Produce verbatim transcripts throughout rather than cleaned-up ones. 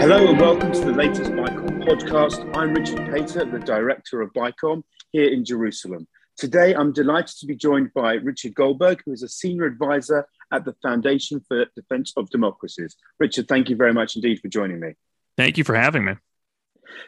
Hello and welcome to the latest BICOM podcast. I'm Richard Pater, the director of BICOM here in Jerusalem. Today, I'm delighted to be joined by Richard Goldberg, who is a senior advisor at the Foundation for Defense of Democracies. Richard, thank you very much indeed for joining me. Thank you for having me.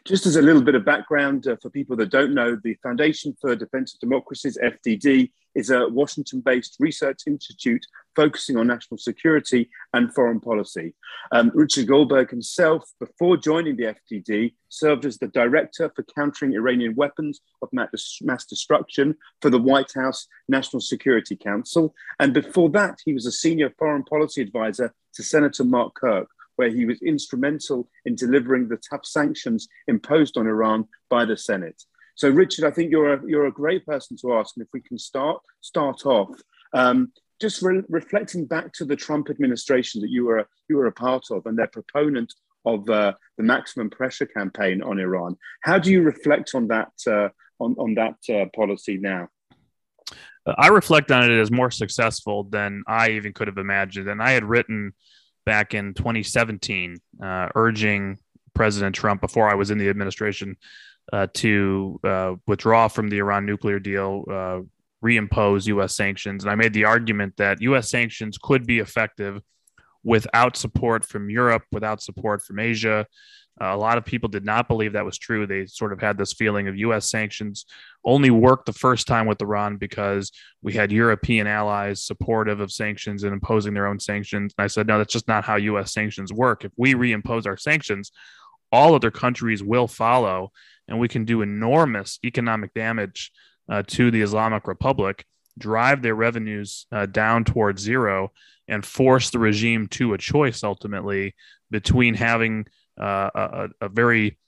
Just as a little bit of background uh, for people that don't know, the Foundation for Defense of Democracies, F D D, is a Washington-based research institute focusing on national security and foreign policy. Um, Richard Goldberg himself, before joining the F D D, served as the Director for Countering Iranian Weapons of Mass Destruction for the White House National Security Council. And before that, he was a Senior Foreign Policy Advisor to Senator Mark Kirk, where he was instrumental in delivering the tough sanctions imposed on Iran by the Senate. So, Richard, I think you're a, you're a great person to ask. And if we can start, start off, um, just re- reflecting back to the Trump administration that you were, you were a part of and their proponent of uh, the maximum pressure campaign on Iran. How do you reflect on that, uh, on, on that uh, policy now? I reflect on it as more successful than I even could have imagined. And I had written back in twenty seventeen, uh, urging President Trump, before I was in the administration, uh, to uh, withdraw from the Iran nuclear deal, uh, reimpose U S sanctions. And I made the argument that U S sanctions could be effective without support from Europe, without support from Asia. Uh, a lot of people did not believe that was true. They sort of had this feeling of U S sanctions only worked the first time with Iran because we had European allies supportive of sanctions and imposing their own sanctions. And I said, no, that's just not how U S sanctions work. If we reimpose our sanctions, all other countries will follow, and we can do enormous economic damage uh, to the Islamic Republic, drive their revenues uh, down towards zero, and force the regime to a choice ultimately between having Uh, a, a very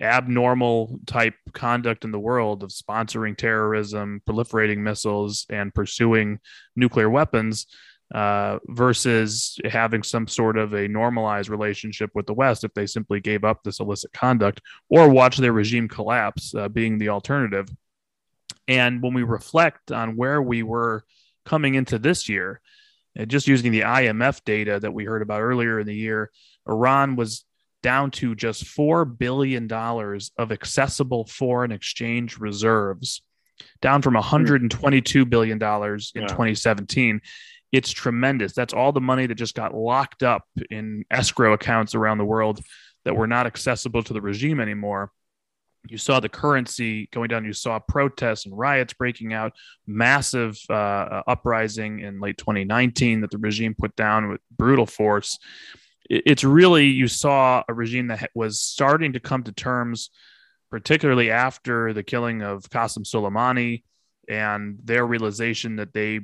abnormal type conduct in the world of sponsoring terrorism, proliferating missiles, and pursuing nuclear weapons uh, versus having some sort of a normalized relationship with the West if they simply gave up this illicit conduct or watched their regime collapse, uh, being the alternative. And when we reflect on where we were coming into this year, and just using the I M F data that we heard about earlier in the year, Iran was down to just four billion dollars of accessible foreign exchange reserves, down from one hundred twenty-two billion dollars in yeah. twenty seventeen. It's tremendous. That's all the money that just got locked up in escrow accounts around the world that were not accessible to the regime anymore. You saw the currency going down. You saw protests and riots breaking out, massive uh, uprising in late twenty nineteen that the regime put down with brutal force. It's really, you saw a regime that was starting to come to terms, particularly after the killing of Qasem Soleimani and their realization that they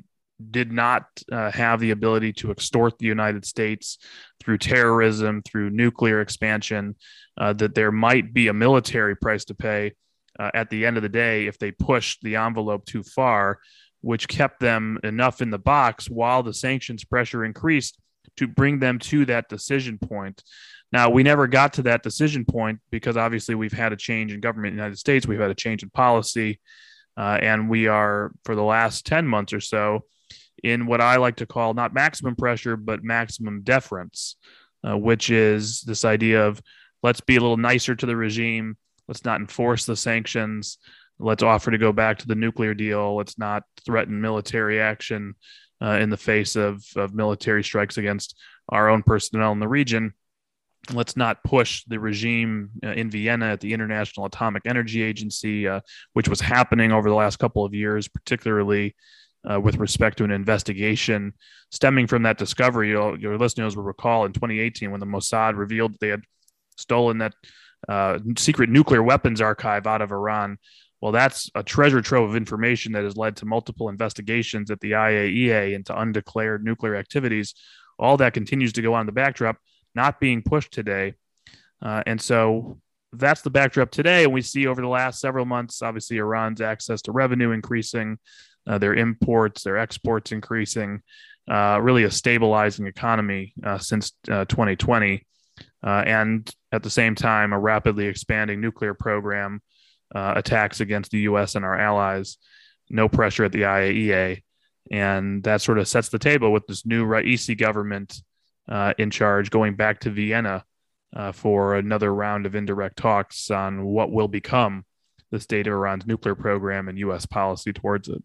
did not uh, have the ability to extort the United States through terrorism, through nuclear expansion, uh, that there might be a military price to pay uh, at the end of the day if they pushed the envelope too far, which kept them enough in the box while the sanctions pressure increased to bring them to that decision point. Now, we never got to that decision point because obviously we've had a change in government in the United States. We've had a change in policy. Uh, and we are, for the last ten months or so, in what I like to call not maximum pressure, but maximum deference, uh, which is this idea of let's be a little nicer to the regime. Let's not enforce the sanctions. Let's offer to go back to the nuclear deal. Let's not threaten military action Uh, in the face of, of military strikes against our own personnel in the region. Let's not push the regime uh, in Vienna at the International Atomic Energy Agency, uh, which was happening over the last couple of years, particularly uh, with respect to an investigation stemming from that discovery. You'll, your listeners will recall in twenty eighteen when the Mossad revealed they had stolen that uh, secret nuclear weapons archive out of Iran. Well, that's a treasure trove of information that has led to multiple investigations at the I A E A into undeclared nuclear activities. All that continues to go on in the backdrop, not being pushed today. Uh, and so that's the backdrop today. And we see over the last several months, obviously, Iran's access to revenue increasing, uh, their imports, their exports increasing, uh, really a stabilizing economy uh, since uh, twenty twenty. Uh, and at the same time, a rapidly expanding nuclear program. Uh, attacks against the U S and our allies, no pressure at the I A E A. And that sort of sets the table with this new Raisi government uh, in charge going back to Vienna uh, for another round of indirect talks on what will become the state of Iran's nuclear program and U S policy towards it.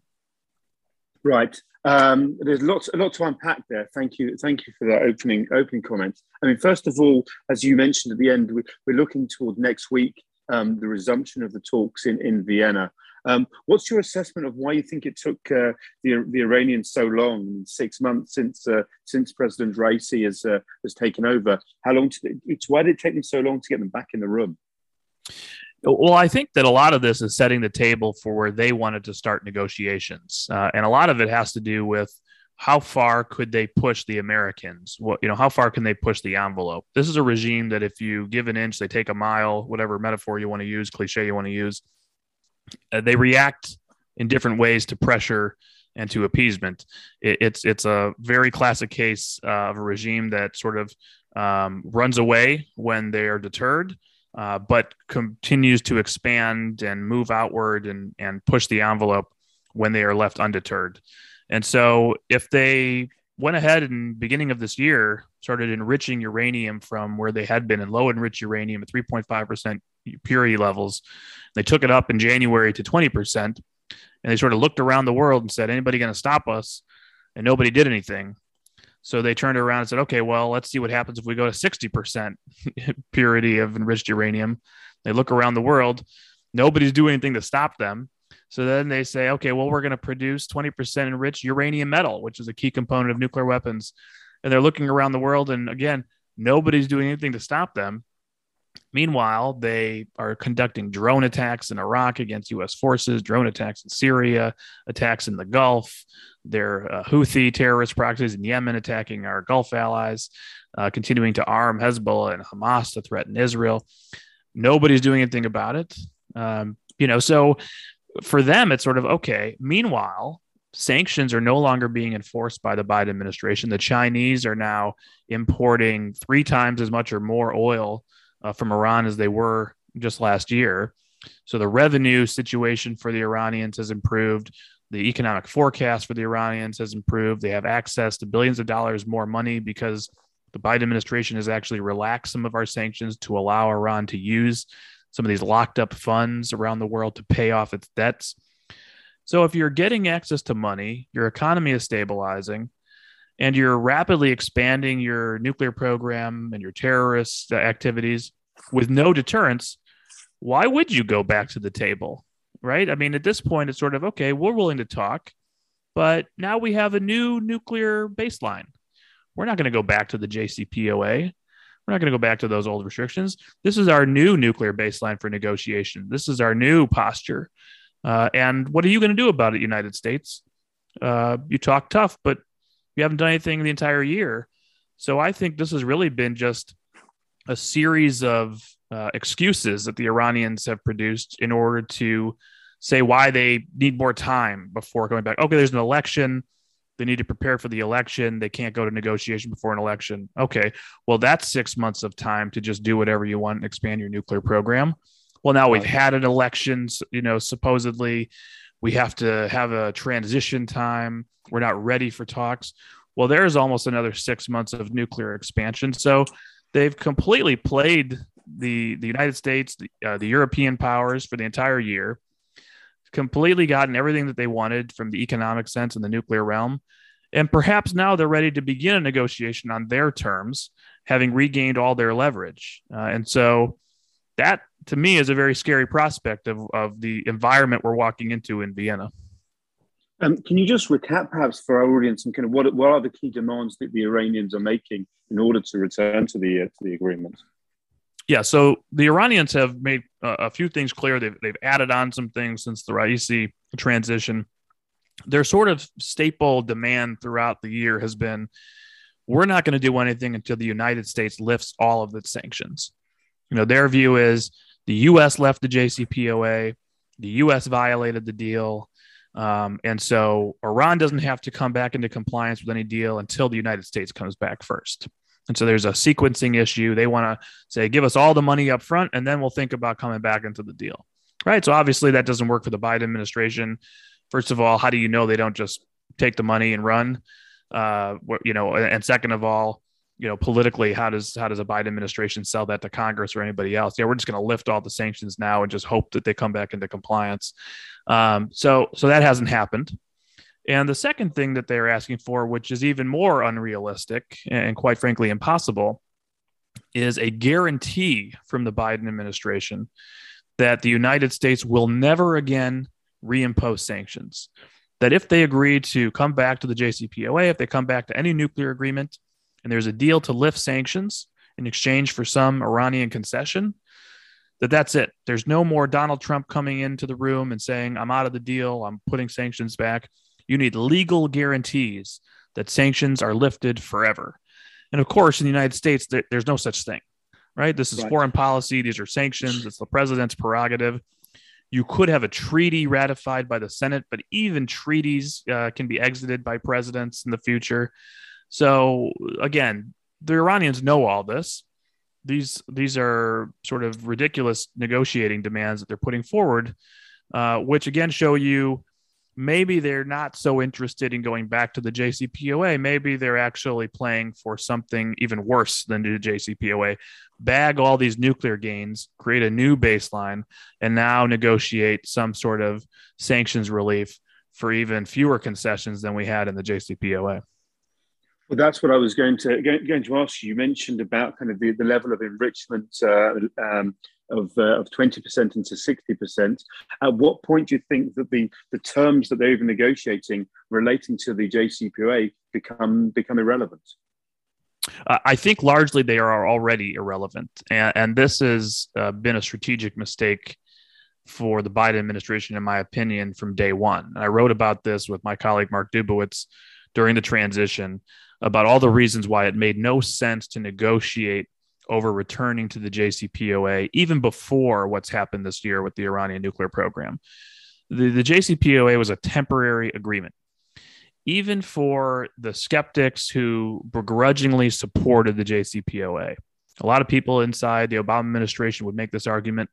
Right. Um, there's lots, a lot to unpack there. Thank you, thank you for that opening opening comments. I mean, first of all, as you mentioned at the end, we, we're looking toward next week, um, the resumption of the talks in in Vienna. Um, what's your assessment of why you think it took uh, the the Iranians so long, six months since uh, since President Raisi has uh, has taken over? How long did it, why did it take them so long to get them back in the room? Well, I think that a lot of this is setting the table for where they wanted to start negotiations. Uh, and a lot of it has to do with how far could they push the Americans? What, you know, how far can they push the envelope? This is a regime that if you give an inch, they take a mile, whatever metaphor you want to use, cliche you want to use. Uh, they react in different ways to pressure and to appeasement. It, it's, it's a very classic case uh, of a regime that sort of um, runs away when they are deterred. Uh, but continues to expand and move outward and, and push the envelope when they are left undeterred. And so if they went ahead and beginning of this year started enriching uranium from where they had been in low enriched uranium at three point five percent purity levels, they took it up in January to twenty percent, and they sort of looked around the world and said, anybody going to stop us? And nobody did anything. So they turned around and said, okay, well, let's see what happens if we go to sixty percent purity of enriched uranium. They look around the world. Nobody's doing anything to stop them. So then they say, okay, well, we're going to produce twenty percent enriched uranium metal, which is a key component of nuclear weapons. And they're looking around the world. And again, nobody's doing anything to stop them. Meanwhile, they are conducting drone attacks in Iraq against U S forces, drone attacks in Syria, attacks in the Gulf. Their uh, Houthi terrorist proxies in Yemen attacking our Gulf allies, uh, continuing to arm Hezbollah and Hamas to threaten Israel. Nobody's doing anything about it. Um, you know, so for them, it's sort of, okay, meanwhile, sanctions are no longer being enforced by the Biden administration. The Chinese are now importing three times as much or more oil Uh, from Iran as they were just last year. So the revenue situation for the Iranians has improved. The economic forecast for the Iranians has improved. They have access to billions of dollars more money because the Biden administration has actually relaxed some of our sanctions to allow Iran to use some of these locked up funds around the world to pay off its debts. So if you're getting access to money, your economy is stabilizing, and you're rapidly expanding your nuclear program and your terrorist activities with no deterrence, why would you go back to the table, right? I mean, at this point, it's sort of, okay, we're willing to talk, but now we have a new nuclear baseline. We're not going to go back to the J C P O A. We're not going to go back to those old restrictions. This is our new nuclear baseline for negotiation. This is our new posture. Uh, and what are you going to do about it, United States? Uh, you talk tough, but you haven't done anything the entire year. So I think this has really been just a series of uh, excuses that the Iranians have produced in order to say why they need more time before going back. Okay, there's an election. They need to prepare for the election. They can't go to negotiation before an election. Okay, well, that's six months of time to just do whatever you want and expand your nuclear program. Well, now we've had an election, you know, supposedly we have to have a transition time. We're not ready for talks. Well, there's almost another six months of nuclear expansion. So they've completely played the, the United States, the, uh, the European powers for the entire year, completely gotten everything that they wanted from the economic sense in the nuclear realm. And perhaps now they're ready to begin a negotiation on their terms, having regained all their leverage. Uh, and so that, to me, is a very scary prospect of, of the environment we're walking into in Vienna. Um, can you just recap, perhaps, for our audience, and kind of what what are the key demands that the Iranians are making in order to return to the uh, to the agreement? Yeah, so the Iranians have made uh, a few things clear. They've they've added on some things since the Raisi transition. Their sort of staple demand throughout the year has been, we're not going to do anything until the United States lifts all of its sanctions. You know, their view is the U S left the J C P O A, the U S violated the deal. Um, and so Iran doesn't have to come back into compliance with any deal until the United States comes back first. And so there's a sequencing issue. They want to say, give us all the money up front, and then we'll think about coming back into the deal. Right. So obviously that doesn't work for the Biden administration. First of all, how do you know they don't just take the money and run? Uh, you know, and second of all, you know, politically, how does how does a Biden administration sell that to Congress or anybody else? Yeah, we're just going to lift all the sanctions now and just hope that they come back into compliance. Um, so so that hasn't happened. And the second thing that they're asking for, which is even more unrealistic and quite frankly impossible, is a guarantee from the Biden administration that the United States will never again reimpose sanctions. That if they agree to come back to the J C P O A, if they come back to any nuclear agreement, and there's a deal to lift sanctions in exchange for some Iranian concession, that that's it. There's no more Donald Trump coming into the room and saying, I'm out of the deal, I'm putting sanctions back. You need legal guarantees that sanctions are lifted forever. And of course, in the United States, there, there's no such thing, right? This is right. foreign policy. These are sanctions. It's the president's prerogative. You could have a treaty ratified by the Senate, but even treaties uh, can be exited by presidents in the future. So again, the Iranians know all this. These, these are sort of ridiculous negotiating demands that they're putting forward, uh, which again show you maybe they're not so interested in going back to the J C P O A. Maybe they're actually playing for something even worse than the J C P O A. Bag all these nuclear gains, create a new baseline, and now negotiate some sort of sanctions relief for even fewer concessions than we had in the J C P O A. Well, that's what I was going to going to ask you. You mentioned about kind of the, the level of enrichment uh, um, of uh, of twenty percent into sixty percent. At what point do you think that the, the terms that they're even negotiating relating to the J C P O A become become irrelevant? Uh, I think largely they are already irrelevant, and, and this has uh, been a strategic mistake for the Biden administration, in my opinion, from day one. And I wrote about this with my colleague Mark Dubowitz during the transition, about all the reasons why it made no sense to negotiate over returning to the J C P O A, even before what's happened this year with the Iranian nuclear program. The, the J C P O A was a temporary agreement. Even for the skeptics who begrudgingly supported the J C P O A, a lot of people inside the Obama administration would make this argument.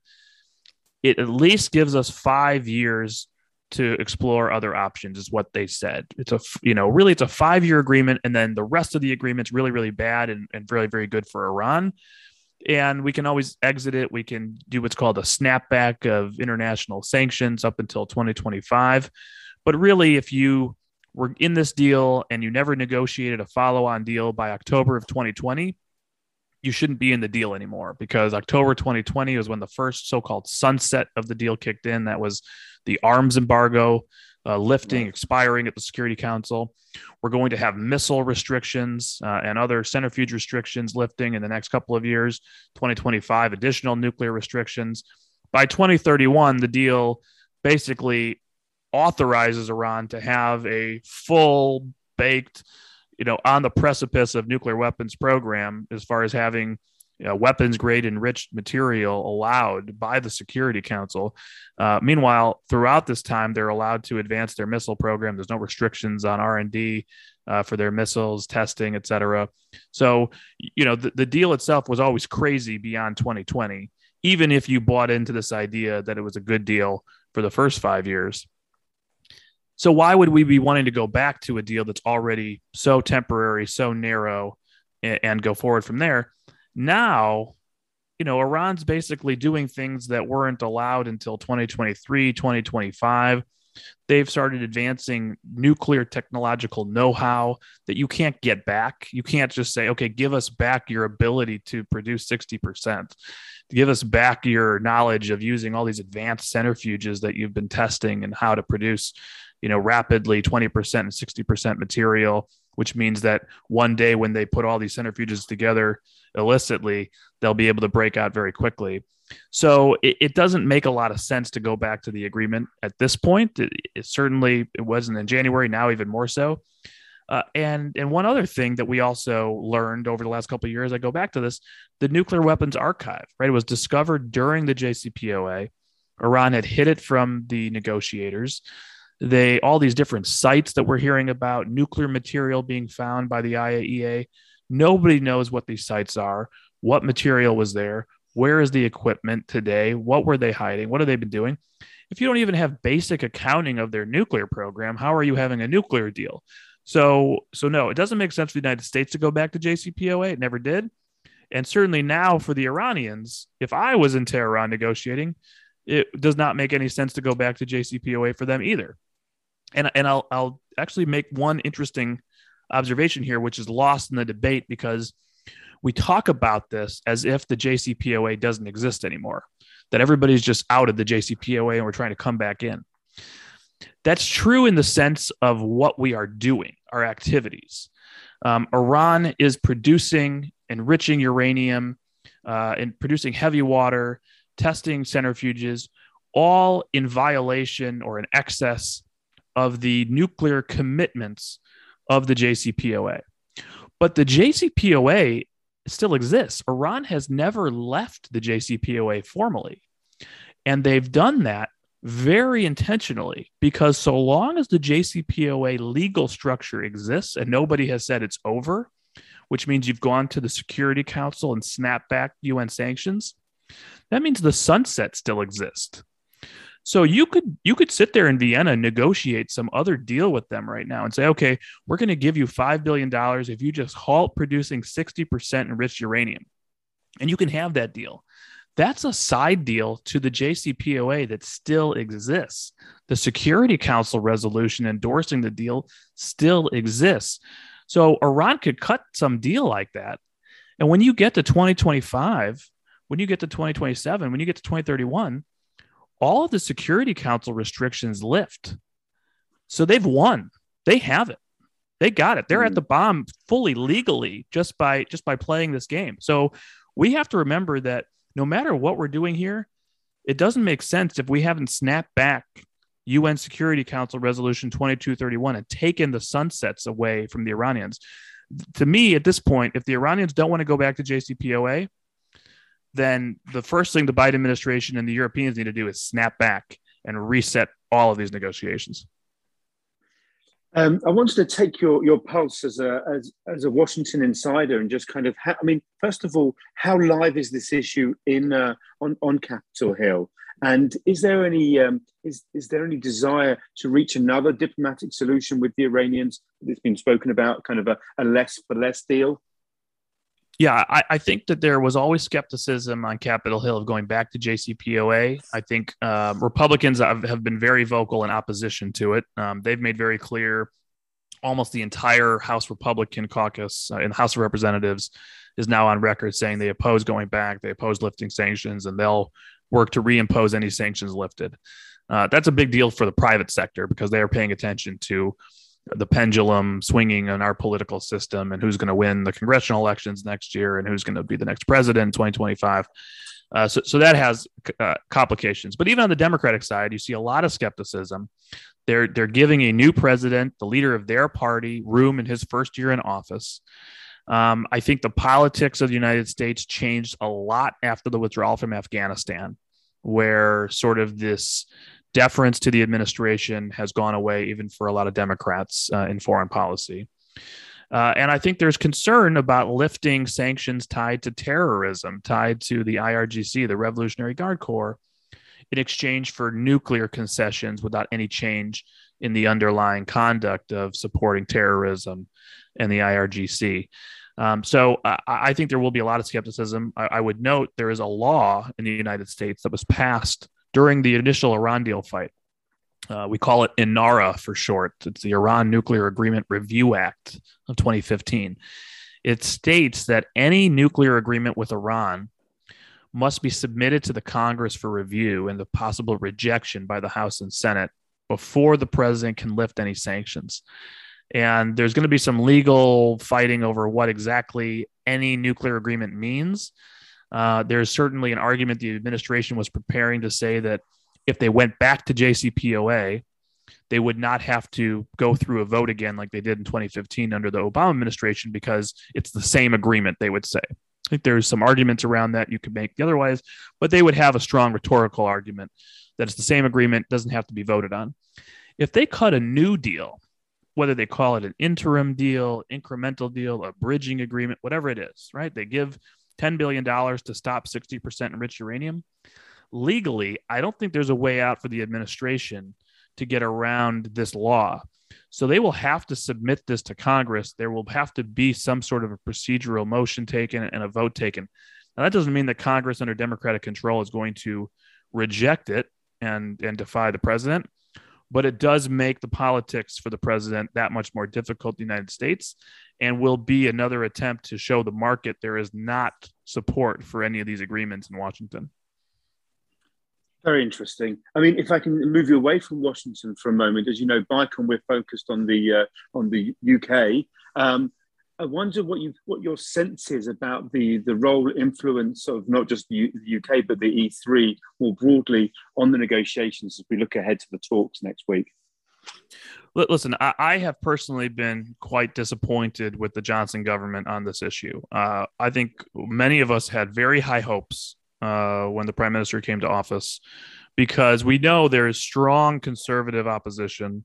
It at least gives us five years to explore other options, is what they said. It's a, you know, really it's a five-year agreement, and then the rest of the agreement's really, really bad and, and really, very good for Iran. And we can always exit it. We can do what's called a snapback of international sanctions up until twenty twenty-five. But really, if you were in this deal and you never negotiated a follow-on deal by October of twenty twenty, you shouldn't be in the deal anymore, because October twenty twenty was when the first so-called sunset of the deal kicked in. That was the arms embargo uh, lifting, expiring at the Security Council. We're going to have missile restrictions uh, and other centrifuge restrictions lifting in the next couple of years, twenty twenty-five, additional nuclear restrictions. By twenty thirty-one, the deal basically authorizes Iran to have a full-baked, you know, on the precipice of nuclear weapons program, as far as having, you know, weapons grade enriched material allowed by the Security Council. Uh, meanwhile, throughout this time, they're allowed to advance their missile program. There's no restrictions on R and D uh, for their missiles, testing, et cetera. So, you know, the, the deal itself was always crazy beyond twenty twenty, even if you bought into this idea that it was a good deal for the first five years. So why would we be wanting to go back to a deal that's already so temporary, so narrow, and, and go forward from there? Now, you know, Iran's basically doing things that weren't allowed until twenty twenty-three, twenty twenty-five. They've started advancing nuclear technological know-how that you can't get back. You can't just say, okay, give us back your ability to produce sixty percent. Give us back your knowledge of using all these advanced centrifuges that you've been testing and how to produce, you know, rapidly twenty percent and sixty percent material, which means that one day when they put all these centrifuges together illicitly, they'll be able to break out very quickly. So it, it doesn't make a lot of sense to go back to the agreement at this point. It, it certainly it wasn't in January, now even more so. Uh, and and one other thing that we also learned over the last couple of years, I go back to this, the nuclear weapons archive, right? It was discovered during the J C P O A. Iran had hid it from the negotiators. They all these different sites that we're hearing about, nuclear material being found by the I A E A. Nobody knows what these sites are, what material was there, where is the equipment today, what were they hiding, what have they been doing? If you don't even have basic accounting of their nuclear program, how are you having a nuclear deal? So, so no, it doesn't make sense for the United States to go back to J C P O A. It never did. And certainly now for the Iranians, if I was in Tehran negotiating, it does not make any sense to go back to J C P O A for them either. And, and I'll, I'll actually make one interesting observation here, which is lost in the debate because we talk about this as if the J C P O A doesn't exist anymore, that everybody's just outed the J C P O A and we're trying to come back in. That's true in the sense of what we are doing, our activities. Um, Iran is producing, enriching uranium, uh, and producing heavy water, testing centrifuges, all in violation or in excess of the nuclear commitments of the J C P O A. But the J C P O A still exists. Iran has never left the J C P O A formally. And they've done that very intentionally, because so long as the J C P O A legal structure exists and nobody has said it's over, which means you've gone to the Security Council and snapped back U N sanctions, that means the sunset still exists. So you could you could sit there in Vienna and negotiate some other deal with them right now and say, okay, we're going to give you five billion dollars if you just halt producing sixty percent enriched uranium. And you can have that deal. That's a side deal to the J C P O A that still exists. The Security Council resolution endorsing the deal still exists. So Iran could cut some deal like that. And when you get to twenty twenty-five, when you get to twenty twenty-seven, when you get to twenty thirty-one, all of the Security Council restrictions lift. So they've won. They have it. They got it. They're mm. at the bomb fully legally just by just by playing this game. So we have to remember that no matter what we're doing here, it doesn't make sense if we haven't snapped back U N Security Council Resolution twenty-two thirty-one and taken the sunsets away from the Iranians. To me, at this point, if the Iranians don't want to go back to J C P O A, then the first thing the Biden administration and the Europeans need to do is snap back and reset all of these negotiations. Um, I wanted to take your your pulse as a as, as a Washington insider and just kind of, ha- I mean, first of all, how live is this issue in uh, on on Capitol Hill, and is there any um, is is there any desire to reach another diplomatic solution with the Iranians that's been spoken about, kind of a, a less for less deal? Yeah, I, I think that there was always skepticism on Capitol Hill of going back to J C P O A. I think uh, Republicans have, have been very vocal in opposition to it. Um, they've made very clear almost the entire House Republican caucus uh, in the House of Representatives is now on record saying they oppose going back, they oppose lifting sanctions, and they'll work to reimpose any sanctions lifted. Uh, that's a big deal for the private sector because they are paying attention to the pendulum swinging in our political system and who's going to win the congressional elections next year and who's going to be the next president in twenty twenty-five. Uh, so, so that has uh, complications. But even on the Democratic side, you see a lot of skepticism. They're, they're giving a new president, the leader of their party, room in his first year in office. Um, I think the politics of the United States changed a lot after the withdrawal from Afghanistan, where sort of this deference to the administration has gone away, even for a lot of Democrats uh, in foreign policy. Uh, and I think there's concern about lifting sanctions tied to terrorism, tied to the I R G C, the Revolutionary Guard Corps, in exchange for nuclear concessions without any change in the underlying conduct of supporting terrorism and the I R G C. Um, so uh, I think there will be a lot of skepticism. I, I would note there is a law in the United States that was passed during the initial Iran deal fight. Uh, we call it INARA for short. It's the Iran Nuclear Agreement Review Act of twenty fifteen. It states that any nuclear agreement with Iran must be submitted to the Congress for review and the possible rejection by the House and Senate before the president can lift any sanctions. And there's going to be some legal fighting over what exactly any nuclear agreement means. Uh, there's certainly an argument the administration was preparing to say that if they went back to J C P O A, they would not have to go through a vote again like they did in twenty fifteen under the Obama administration because it's the same agreement, they would say. I think there's some arguments around that you could make the otherwise, but they would have a strong rhetorical argument that it's the same agreement, doesn't have to be voted on. If they cut a new deal, whether they call it an interim deal, incremental deal, a bridging agreement, whatever it is, right? They give ten billion dollars to stop sixty percent enriched uranium. Legally, I don't think there's a way out for the administration to get around this law. So they will have to submit this to Congress. There will have to be some sort of a procedural motion taken and a vote taken. Now, that doesn't mean that Congress under Democratic control is going to reject it and, and defy the president, but it does make the politics for the president that much more difficult in the United States, and will be another attempt to show the market there is not support for any of these agreements in Washington. Very interesting. I mean, if I can move you away from Washington for a moment, as you know, BICOM, we're focused on the uh, on the U K. Um, I wonder what you what your sense is about the the role, influence of not just the, U, the U K, but the E three more broadly on the negotiations as we look ahead to the talks next week. Listen, I, I have personally been quite disappointed with the Johnson government on this issue. Uh, I think many of us had very high hopes uh, when the prime minister came to office, because we know there is strong conservative opposition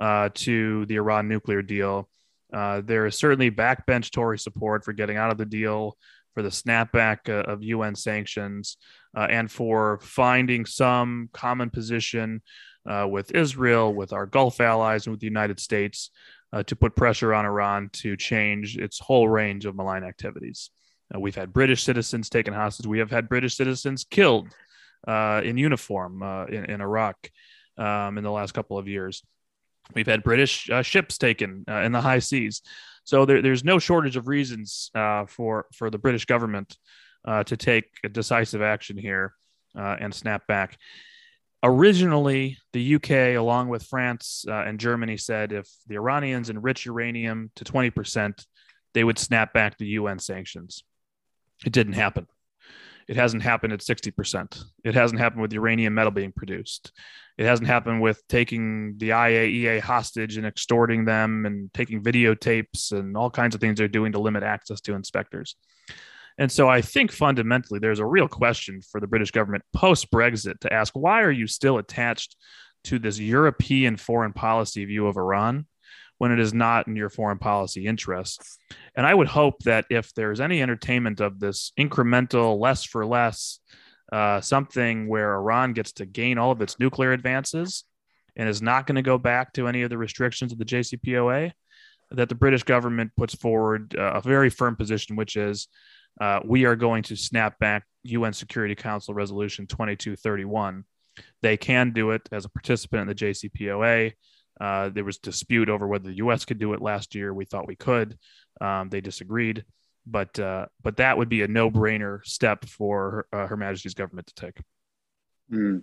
uh, to the Iran nuclear deal. Uh, there is certainly backbench Tory support for getting out of the deal, for the snapback uh, of U N sanctions, uh, and for finding some common position uh, with Israel, with our Gulf allies, and with the United States uh, to put pressure on Iran to change its whole range of malign activities. Uh, we've had British citizens taken hostage. We have had British citizens killed uh, in uniform uh, in, in Iraq um, in the last couple of years. We've had British uh, ships taken uh, in the high seas. So there, there's no shortage of reasons uh, for, for the British government uh, to take a decisive action here uh, and snap back. Originally, the U K, along with France uh, and Germany, said if the Iranians enrich uranium to twenty percent, they would snap back the U N sanctions. It didn't happen. It hasn't happened at sixty percent. It hasn't happened with uranium metal being produced. It hasn't happened with taking the I A E A hostage and extorting them and taking videotapes and all kinds of things they're doing to limit access to inspectors. And so I think fundamentally there's a real question for the British government post-Brexit to ask, why are you still attached to this European foreign policy view of Iran when it is not in your foreign policy interests? And I would hope that if there's any entertainment of this incremental, less for less, uh, something where Iran gets to gain all of its nuclear advances and is not going to go back to any of the restrictions of the J C P O A, that the British government puts forward uh, a very firm position, which is uh, we are going to snap back U N Security Council Resolution twenty-two thirty-one. They can do it as a participant in the J C P O A. Uh, there was dispute over whether the U S could do it last year. We thought we could. Um, they disagreed. But uh, but that would be a no-brainer step for uh, Her Majesty's government to take. Mm.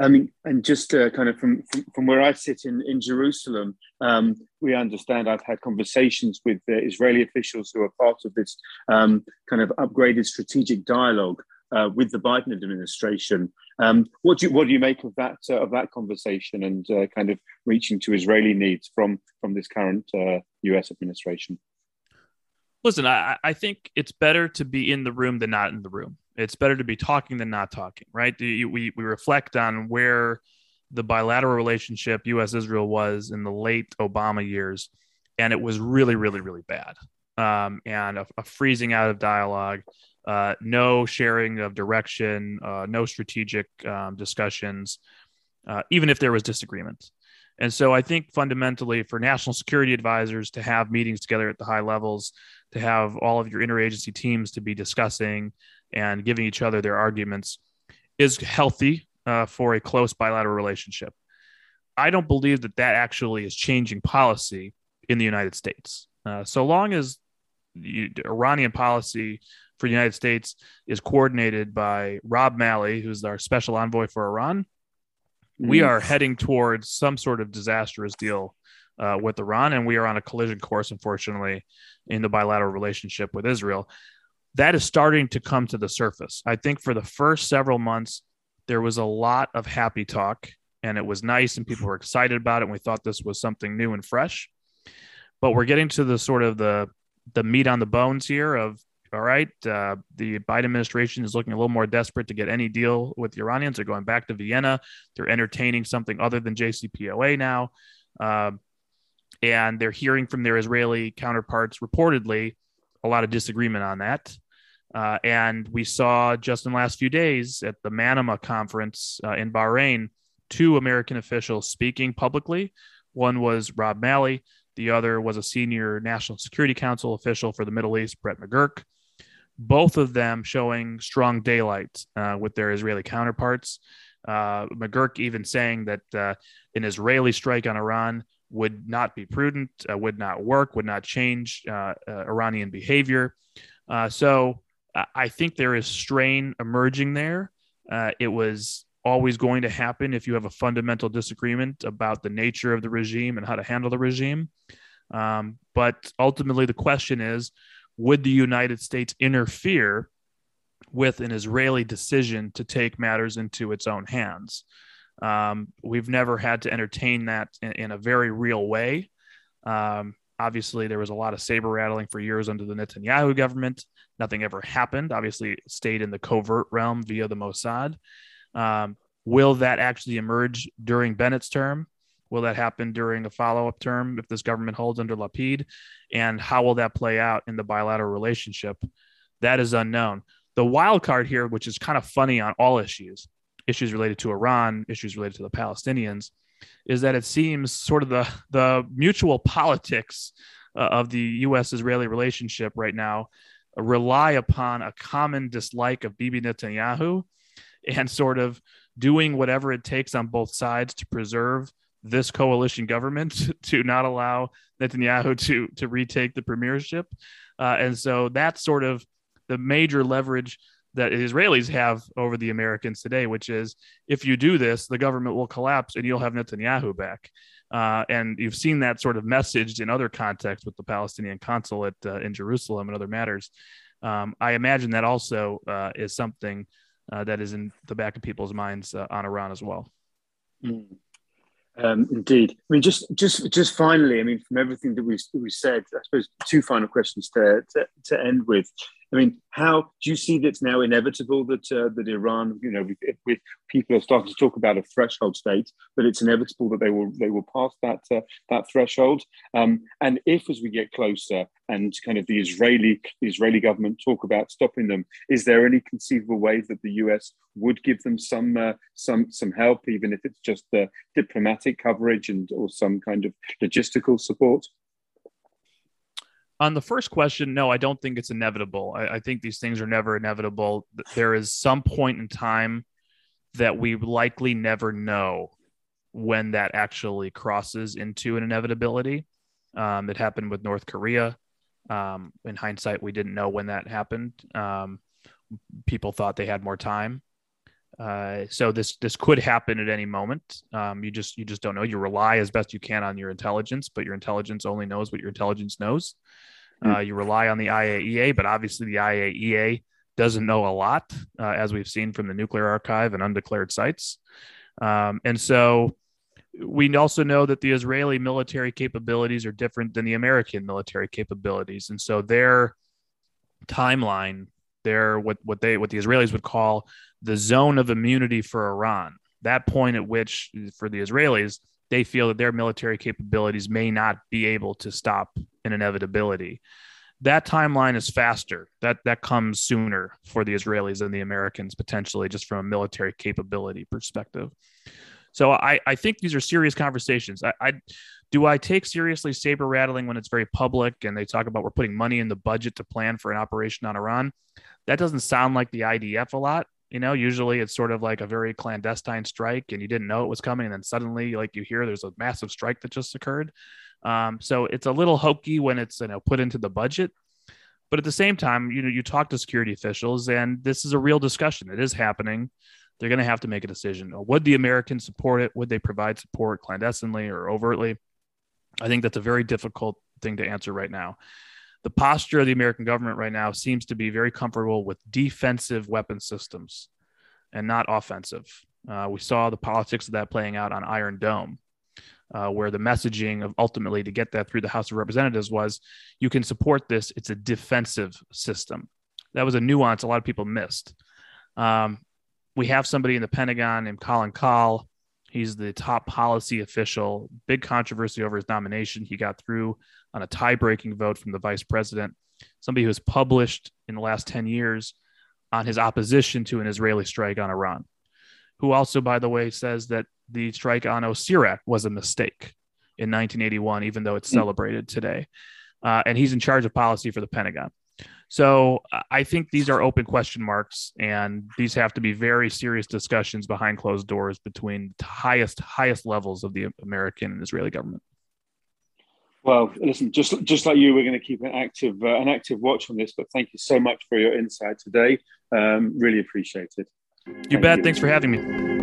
I mean, and just uh, kind of from, from, from where I sit in, in Jerusalem, um, we understand I've had conversations with uh, Israeli officials who are part of this um, kind of upgraded strategic dialogue uh, with the Biden administration. Um, what do you, what do you make of that uh, of that conversation and uh, kind of reaching to Israeli needs from from this current uh, U S administration? Listen, I, I think it's better to be in the room than not in the room. It's better to be talking than not talking, right? We we reflect on where the bilateral relationship U S Israel was in the late Obama years, and it was really, really, really bad. Um, and a, a freezing out of dialogue. Uh, no sharing of direction, uh, no strategic um, discussions, uh, even if there was disagreement. And so I think fundamentally for national security advisors to have meetings together at the high levels, to have all of your interagency teams to be discussing and giving each other their arguments is healthy uh, for a close bilateral relationship. I don't believe that that actually is changing policy in the United States. Uh, so long as you, Iranian policy for the United States is coordinated by Rob Malley, who's our special envoy for Iran, we are heading towards some sort of disastrous deal uh, with Iran, and we are on a collision course, unfortunately, in the bilateral relationship with Israel. That is starting to come to the surface. I think for the first several months, there was a lot of happy talk, and it was nice, and people were excited about it, and we thought this was something new and fresh. But we're getting to the sort of the the meat on the bones here of, all right, uh, the Biden administration is looking a little more desperate to get any deal with the Iranians. They're going back to Vienna. They're entertaining something other than J C P O A now. Uh, and they're hearing from their Israeli counterparts, reportedly, a lot of disagreement on that. Uh, and we saw just in the last few days at the Manama conference uh, in Bahrain, two American officials speaking publicly, One was Rob Malley. The other was a senior National Security Council official for the Middle East, Brett McGurk. Both of them showing strong daylight uh, with their Israeli counterparts. Uh, McGurk even saying that uh, an Israeli strike on Iran would not be prudent, uh, would not work, would not change uh, uh, Iranian behavior. Uh, so uh, I think there is strain emerging there. Uh, it was always going to happen if you have a fundamental disagreement about the nature of the regime and how to handle the regime. Um, but ultimately, the question is, would the United States interfere with an Israeli decision to take matters into its own hands? Um, we've never had to entertain that in, in a very real way. Um, obviously, there was a lot of saber rattling for years under the Netanyahu government. Nothing ever happened. Obviously, it stayed in the covert realm via the Mossad. Um, will that actually emerge during Bennett's term? Will that happen during a follow-up term if this government holds under Lapid? And how will that play out in the bilateral relationship? That is unknown. The wild card here, which is kind of funny on all issues, issues related to Iran, issues related to the Palestinians, is that it seems sort of the, the mutual politics uh, of the U S Israeli relationship right now rely upon a common dislike of Bibi Netanyahu and sort of doing whatever it takes on both sides to preserve this coalition government, to not allow Netanyahu to, to retake the premiership. Uh, and so that's sort of the major leverage that Israelis have over the Americans today, which is if you do this, the government will collapse and you'll have Netanyahu back. Uh, and you've seen that sort of messaged in other contexts with the Palestinian consulate uh, in Jerusalem and other matters. Um, I imagine that also uh, is something uh, that is in the back of people's minds uh, on Iran as well. Mm. Um, indeed. I mean, just just just finally, I mean, from everything that we we said, I suppose two final questions to, to, to end with. I mean, how do you see that it's now inevitable that uh, that Iran, you know, with, with people are starting to talk about a threshold state, but it's inevitable that they will they will pass that uh, that threshold. Um, and if, as we get closer, and kind of the Israeli the Israeli government talk about stopping them, is there any conceivable way that the U S would give them some uh, some some help, even if it's just the uh, diplomatic coverage and or some kind of logistical support? On the first question, no, I don't think it's inevitable. I, I think these things are never inevitable. There is some point in time that we likely never know when that actually crosses into an inevitability. Um, it happened with North Korea. Um, in hindsight, we didn't know when that happened. Um, people thought they had more time. Uh, so this this could happen at any moment. Um, you just you just don't know. You rely as best you can on your intelligence, but your intelligence only knows what your intelligence knows. Uh, you rely on the I A E A, but obviously the I A E A doesn't know a lot, uh, as we've seen from the nuclear archive and undeclared sites. Um, and so we also know that the Israeli military capabilities are different than the American military capabilities. And so their timeline, their what what they what the Israelis would call the zone of immunity for Iran, that point at which for the Israelis, they feel that their military capabilities may not be able to stop an inevitability. That timeline is faster. That that comes sooner for the Israelis than the Americans, potentially, just from a military capability perspective. So I, I think these are serious conversations. I, I do I take seriously saber rattling when it's very public and they talk about we're putting money in the budget to plan for an operation on Iran? That doesn't sound like the I D F a lot. You know, usually it's sort of like a very clandestine strike and you didn't know it was coming. And then suddenly, like, you hear there's a massive strike that just occurred. Um, so it's a little hokey when it's, you know, put into the budget. But at the same time, you know, you talk to security officials and this is a real discussion. It is happening. They're going to have to make a decision. Would the Americans support it? Would they provide support clandestinely or overtly? I think that's a very difficult thing to answer right now. The posture of the American government right now seems to be very comfortable with defensive weapon systems and not offensive. Uh, we saw the politics of that playing out on Iron Dome, uh, where the messaging of ultimately to get that through the House of Representatives was you can support this. It's a defensive system. That was a nuance a lot of people missed. Um, we have somebody in the Pentagon named Colin Kahl. He's the top policy official, big controversy over his nomination. He got through on a tie-breaking vote from the vice president, somebody who has published in the last ten years on his opposition to an Israeli strike on Iran, who also, by the way, says that the strike on Osirak was a mistake. in nineteen eighty-one, even though it's celebrated today. Uh, and he's in charge of policy for the Pentagon. So I think these are open question marks, and these have to be very serious discussions behind closed doors between the highest, highest levels of the American and Israeli government. Well, listen, just just like you, we're going to keep an active uh, an active watch on this. But thank you so much for your insight today. Um, really appreciate it. You bet. Thanks for having me.